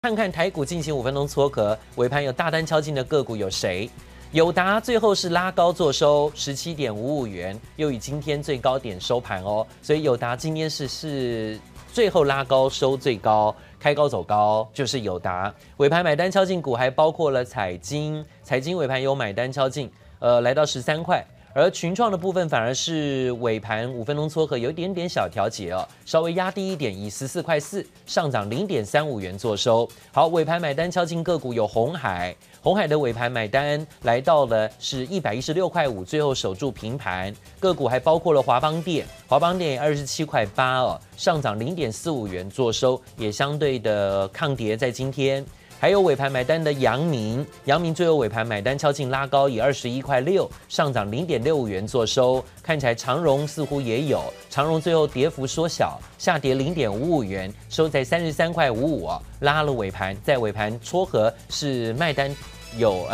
看看台股进行5分钟撮合，尾盘有大单敲进的个股有谁？友达最后是拉高做收17.55元，又以今天最高点收盘哦，所以友达今天是最后拉高收最高，开高走高就是友达。尾盘买单敲进股还包括了彩晶，彩晶尾盘有买单敲进，来到13块。 而群创的部分反而是尾盘5分钟撮合，有一点点小调节哦，稍微压低一点，以14块4上涨0.35元做收。好，尾盘买单敲进个股有鸿海，鸿海的尾盘买单来到了是116块5，最后守住平盘。个股还包括了华邦电，华邦电27块8哦，上涨0.45元做收，也相对的抗跌在今天。 还有尾盘买单的阳明，阳明最后尾盘买单敲进拉高，以21块6上涨0.65元做收。看起来长荣似乎也有，长荣最后跌幅缩小，下跌0.55元，收在33块55啊，拉了尾盘，在尾盘撮合是卖单有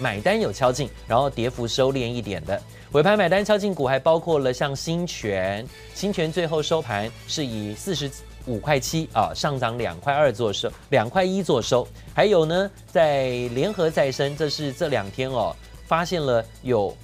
买单有敲进，然后跌幅收敛一点的。 尾盘买单敲进股还包括了像新泉，新泉最后收盘是以45块7啊上涨2块2做收，2块1做收。还有呢，在联合再生，这是这2天哦发现了有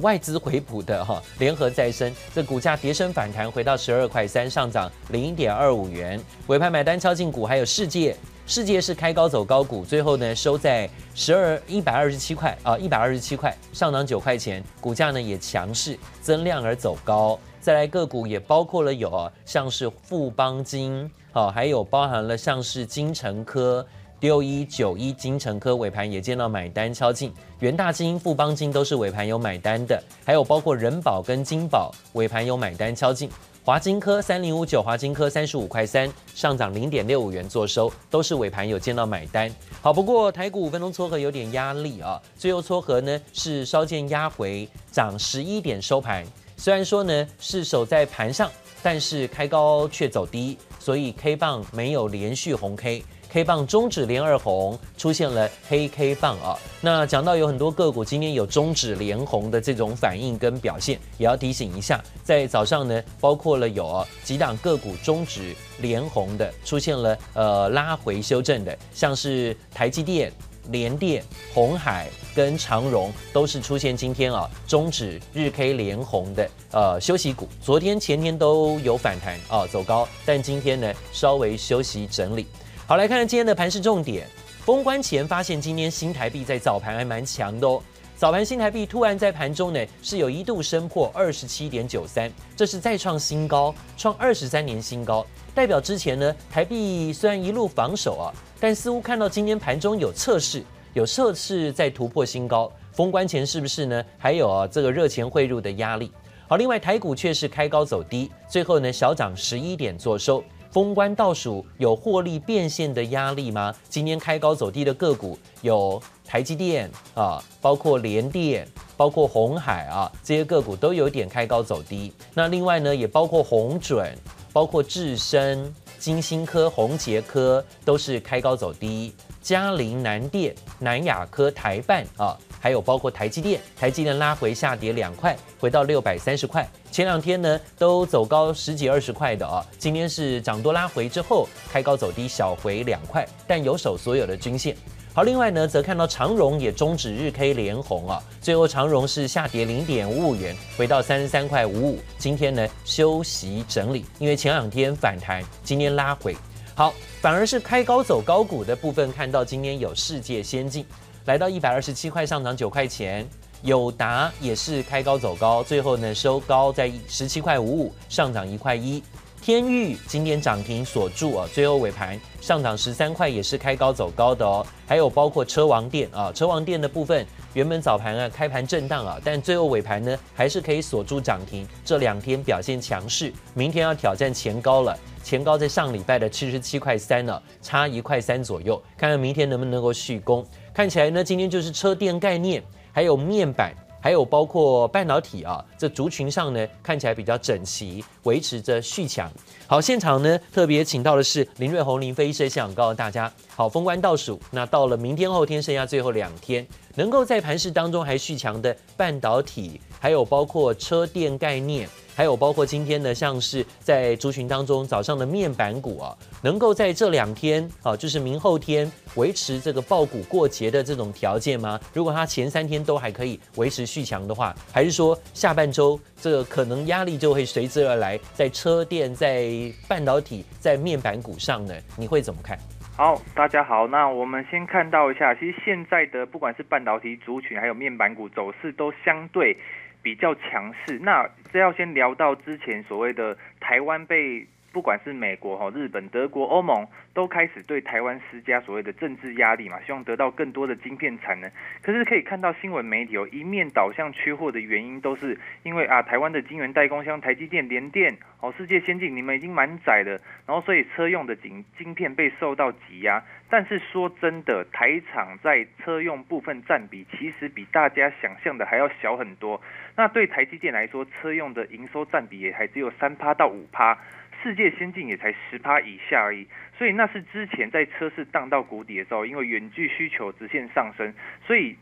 外资回补的哈、联合再生这股价跌升反弹回到12块3，上涨0.25元。尾盘买单敲进股还有世界。 世界是开高走高股，最后呢收在127块啊，127块，上涨9块钱，股价呢也强势增量而走高。再来个股也包括了有像是富邦金，好、还有包含了像是金城科6191，金城科尾盘也见到买单敲进，元大金、富邦金都是尾盘有买单的，还有包括人保跟金保尾盘有买单敲进。 华金科3059，华金科35块3，上涨0.65元做收，都是尾盘有见到买单。好，不过台股5分钟撮合有点压力啊，最后撮合呢是稍见压回，涨11点收盘。虽然说呢是守在盘上，但是开高却走低，所以 K 棒没有连续红 K。 K 棒中指连二红，出现了黑 K 棒啊。那讲到有很多个股今天有中指连红的这种反应跟表现，也要提醒一下。在早上呢，包括了有几档个股中指连红的，出现了拉回修正的，像是台积电、联电、鸿海跟长荣都是出现今天中指日 K 连红的休息股。昨天前天都有反弹啊，走高，但今天呢稍微休息整理。 好，来看看今天的盘势重点。封关前发现今天新台币在早盘还蛮强的哦。早盘新台币突然在盘中呢是有一度升破 27.93， 这是再创新高，创23年新高，代表之前呢台币虽然一路防守啊，但似乎看到今天盘中有测试，在突破新高。封关前是不是呢？还有这个热钱汇入的压力。好，另外台股却是开高走低，最后呢小涨11点做收。 封关倒数有获利变现的压力吗？今天开高走低的个股有台积电啊，包括联电，包括鸿海啊，这些个股都有点开高走低。那另外呢，也包括鸿准，包括智深、金星科、宏捷科都是开高走低。嘉陵南电、南亚科、台办啊，还有包括台积电，台积电拉回下跌2块，回到630块。 前2天呢都走高10几20块的啊，今天是涨多拉回之后开高走低，小回2块，但有守所有的均线。好，另外呢则看到长荣也终止日 K 连红啊，最后长荣是下跌0.55元，回到33块55。今天呢休息整理，因为前2天反弹，今天拉回。好，反而是开高走高股的部分，看到今天有世界先进来到127块，上涨9块钱。 友达也是开高走高，最后呢收高在17块55，上涨1块1。天钰今天涨停锁住啊，最后尾盘上涨13块，也是开高走高的哦。还有包括车王店啊，车王店的部分原本早盘啊开盘震荡啊，但最后尾盘呢还是可以锁住涨停。这2天表现强势，明天要挑战前高了。 前高在上礼拜的77块3呢，差1块3左右，看看明天能不能够续攻。看起来呢，今天就是车电概念，还有面板，还有包括半导体啊，这族群上呢看起来比较整齐，维持着续强。好，现场呢特别请到的是林瑞鸿林飞医生，想告诉大家，好，封关倒数，那到了明天后天剩下最后2天，能够在盘市当中还续强的半导体，还有包括车电概念。还有包括今天呢，像是在族群当中早上的面板股啊，能够在这两天啊，就是明后天维持这个抱股过节的这种条件吗？如果它前3天都还可以维持续强的话，还是说下半周这个可能压力就会随之而来，在车电、在半导体、在面板股上呢？你会怎么看？好，大家好，那我们先看到一下，其实现在的不管是半导体族群还有面板股走势都相对比较强势。那这要先聊到之前所谓的台湾被不管是美国、日本、德国、欧盟都开始对台湾施加所谓的政治压力嘛，希望得到更多的晶片产能。可是可以看到新闻媒体一面倒向缺货的原因，都是因为台湾的晶圆代工像台积电、联电、世界先进你们已经满载了，然后所以车用的晶片被受到挤压。但是说真的，台厂在车用部分占比其实比大家想象的还要小很多。那对台积电来说，车用的营收占比也还只有 3% 到 5%。世界先进也才 10% 以下而已，所以那是之前在车市荡到谷底的时候，因为远距需求直线上升，所以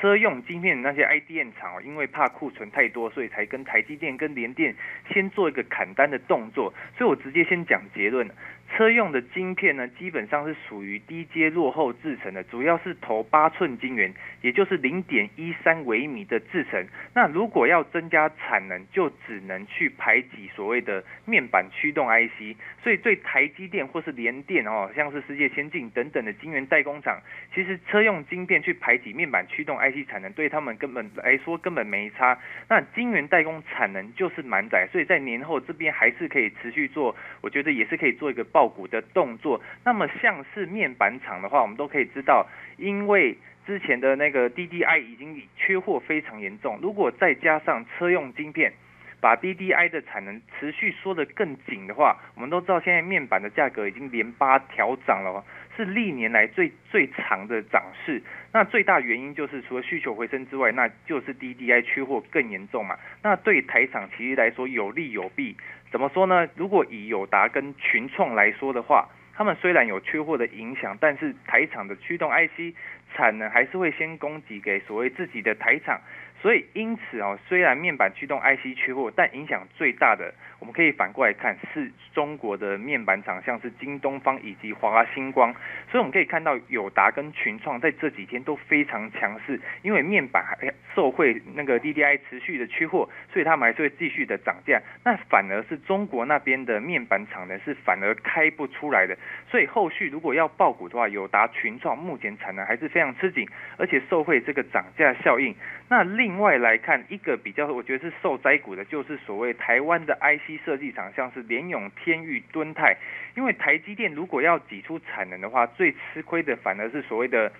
车用晶片那些 IDM 厂因为怕库存太多，所以才跟台积电跟联电先做一个砍单的动作。所以我直接先讲结论，车用的晶片呢，基本上是属于低阶落后制程的，主要是投8寸晶圆，也就是 0.13 微米的制程。那如果要增加产能，就只能去排挤所谓的面板驱动 IC。所以对台积电或是联电像是世界先进等等的晶圆代工厂，其实车用晶片去排挤面板驱动 IC 产能，对他们根本来说根本没差。那晶圆代工产能就是满载，所以在年后这边还是可以持续做，我觉得也是可以做一个爆股的动作。那么像是面板厂的话，我们都可以知道，因为之前的那个 DDI 已经缺货非常严重，如果再加上车用晶片把 DDI 的产能持续缩得更紧的话，我们都知道现在面板的价格已经连8调涨了，是历年来最长的涨势。那最大原因就是除了需求回升之外，那就是 DDI 缺货更严重嘛。那对台厂其实来说有利有弊，怎么说呢？如果以友达跟群创来说的话，他们虽然有缺货的影响，但是台厂的驱动 IC 产能还是会先供给给所谓自己的台厂。所以因此虽然面板驱动 IC 缺货，但影响最大的我们可以反过来看是中国的面板厂，像是京东方以及华星光。所以我们可以看到友达跟群创在这几天都非常强势，因为面板还受惠那个 DDI 持续的缺货，所以他们还是会继续的涨价。那反而是中国那边的面板厂呢，是反而开不出来的。所以后续如果要爆股的话，友达群创目前产能还是非常吃紧，而且受惠这个涨价效应。那另外来看，一个比较我觉得是受灾股的，就是所谓台湾的 IC 设计厂，像是联咏、天钰、敦泰。因为台积电如果要挤出产能的话，最吃亏的反而是所谓的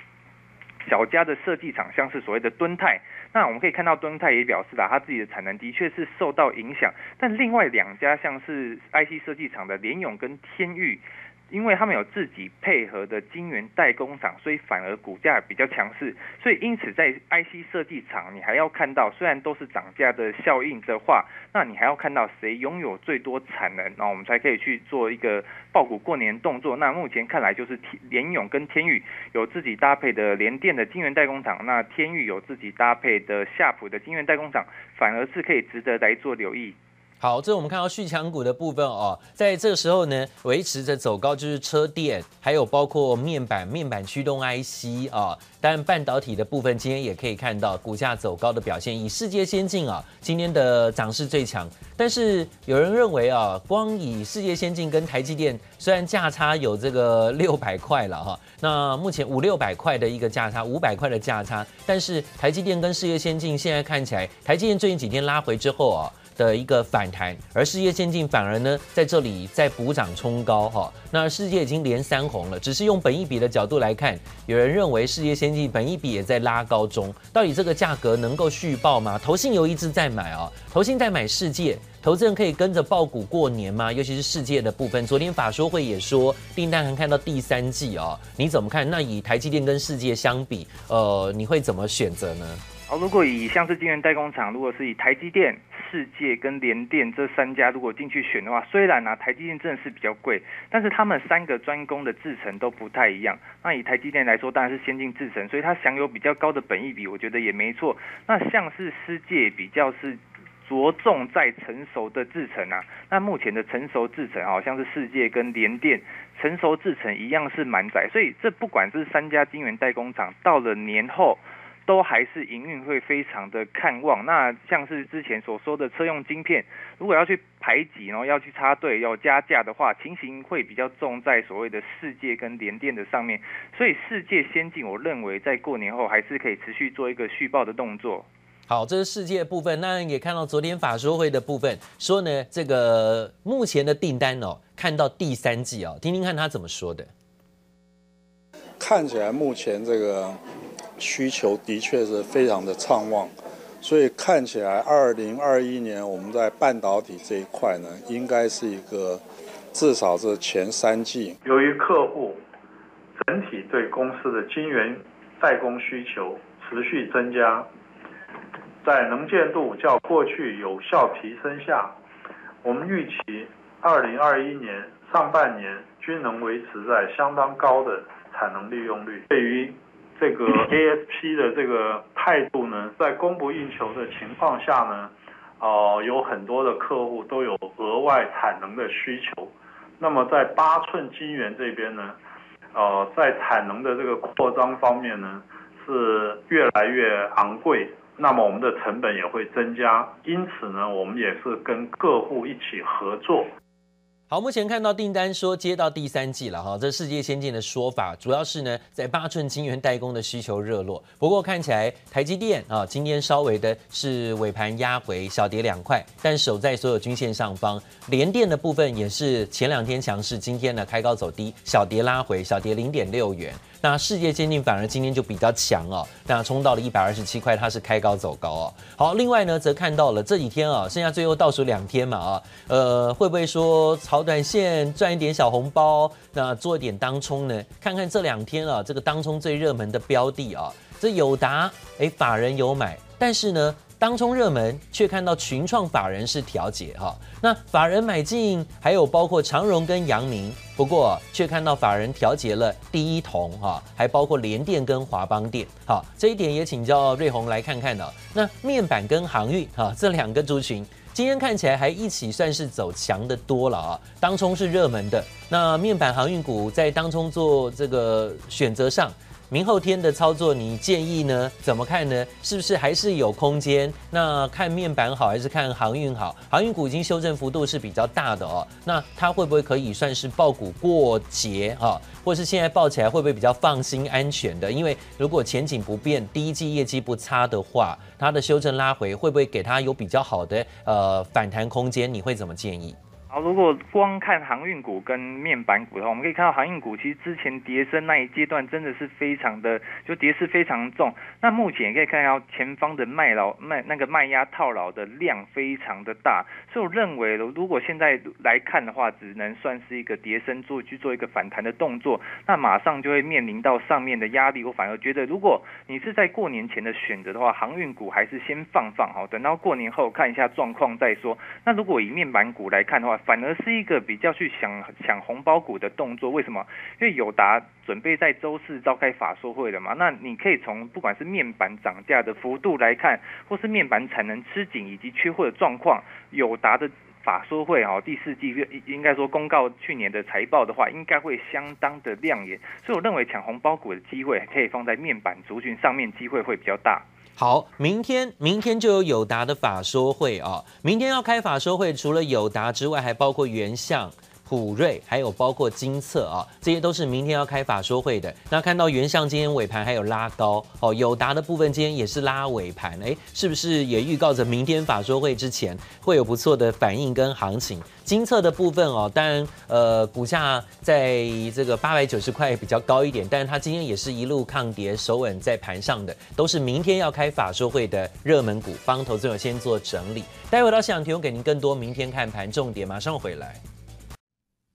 小家的设计厂，像是所谓的敦泰。那我们可以看到敦泰也表示他自己的产能的确是受到影响，但另外2家像是 IC 设计厂的联咏跟天钰，因为他们有自己配合的晶圆代工厂，所以反而股价比较强势。所以因此在 IC 设计厂，你还要看到虽然都是涨价的效应的话，那你还要看到谁拥有最多产能，然后我们才可以去做一个抱股过年动作。那目前看来就是联咏跟天钰有自己搭配的联电的晶圆代工厂，那天钰有自己搭配的夏普的晶圆代工厂，反而是可以值得来做留意。好，这我们看到续强股的部分在这个时候呢，维持着走高就是车电，还有包括面板驱动 IC 当然半导体的部分今天也可以看到股价走高的表现，以世界先进今天的涨势最强。但是有人认为光以世界先进跟台积电虽然价差有这个600块了那目前500-600块的一个价差，500块的价差，但是台积电跟世界先进现在看起来，台积电最近几天拉回之后的一个反弹，而世界先进反而呢在这里在补涨冲高那世界已经连3红了，只是用本益比的角度来看，有人认为世界先进本益比也在拉高中，到底这个价格能够续报吗？投信有一直在买投信在买世界，投资人可以跟着抱股过年吗？尤其是世界的部分，昨天法说会也说订单还看到第3季你怎么看？那以台积电跟世界相比你会怎么选择呢？如果以像是晶圆代工厂，如果是以台积电、世界跟联电这3家如果进去选的话，虽然台积电真的是比较贵，但是他们3个专攻的制程都不太一样。那以台积电来说当然是先进制程，所以它享有比较高的本益比，我觉得也没错。那像是世界比较是着重在成熟的制程啊。那目前的成熟制程好像是世界跟联电成熟制程一样是满载，所以这不管是三家晶圆代工厂到了年后都还是营运会非常的看望。那像是之前所说的车用晶片，如果要去排挤，然后要去插队要加价的话，情形会比较重在所谓的世界跟联电的上面。所以世界先进我认为在过年后还是可以持续做一个续报的动作。好，这是世界的部分。那也看到昨天法说会的部分说呢，这个目前的订单哦，看到第三季哦，听听看他怎么说的。看起来目前这个需求的确是非常的畅旺，所以看起来2021年我们在半导体这一块呢，应该是一个至少是前三季。由于客户整体对公司的晶圆代工需求持续增加，在能见度较过去有效提升下，我们预期2021年上半年均能维持在相当高的产能利用率。对于这个 ASP 的这个态度呢，在供不应求的情况下呢，有很多的客户都有额外产能的需求。那么在8寸晶圆这边呢，在产能的这个扩张方面呢，是越来越昂贵，那么我们的成本也会增加，因此呢，我们也是跟客户一起合作。好，目前看到订单说接到第三季了哈，这世界先进的说法主要是呢，在8寸晶圆代工的需求热络。不过看起来台积电啊，今天稍微的是尾盘压回小跌2块，但守在所有均线上方。联电的部分也是前2天强势，今天呢开高走低，小跌拉回，小跌0.6元。那世界先进反而今天就比较强哦，那冲到了127块，它是开高走高哦。好，另外呢，则看到了这几天啊，剩下最后倒数2天嘛啊，会不会说炒短线赚一点小红包，那做一点当冲呢？看看这2天啊，这个当冲最热门的标的啊，这友达法人有买，但是呢，当冲热门却看到群创法人是调节哈，那法人买进，还有包括长荣跟阳明，不过却看到法人调节了第一铜哈，还包括联电跟华邦电，好，这一点也请教瑞鸿来看看呢。那面板跟航运哈，这2个族群今天看起来还一起算是走强的多了啊，当冲是热门的，那面板航运股在当冲做这个选择上。明后天的操作你建议呢？怎么看呢？是不是还是有空间？那看面板好还是看航运好？航运股已经修正幅度是比较大的哦，那它会不会可以算是抱股过节啊？或是现在抱起来会不会比较放心安全的？因为如果前景不变，第一季业绩不差的话，它的修正拉回会不会给它有比较好的反弹空间？你会怎么建议？好，如果光看航运股跟面板股的话，我们可以看到航运股其实之前跌升那一阶段真的是非常的，就跌势非常重。那目前也可以看到前方的卖压套牢的量非常的大，所以我认为如果现在来看的话，只能算是一个跌升去做一个反弹的动作，那马上就会面临到上面的压力。我反而觉得，如果你是在过年前的选择的话，航运股还是先放好，等到过年后看一下状况再说。那如果以面板股来看的话，反而是一个比较去抢红包股的动作。为什么？因为友达准备在周4召开法说会了嘛，那你可以从不管是面板涨价的幅度来看，或是面板产能吃紧以及缺货的状况，友达的法说会第4季应该说公告去年的财报的话，应该会相当的亮眼，所以我认为抢红包股的机会可以放在面板族群上面，机会会比较大。好，明天就有友达的法说会啊，明天要开法说会，除了友达之外，还包括原相、普瑞，还有包括精测啊，这些都是明天要开法说会的。那看到原相今天尾盘还有拉高哦，友达的部分今天也是拉尾盘，是不是也预告着明天法说会之前会有不错的反应跟行情？精测的部分哦，当然股价在这个890块比较高一点，但是它今天也是一路抗跌，手稳在盘上的，都是明天要开法说会的热门股，帮投资者先做整理。待会到现场提供给您更多明天看盘重点，马上回来。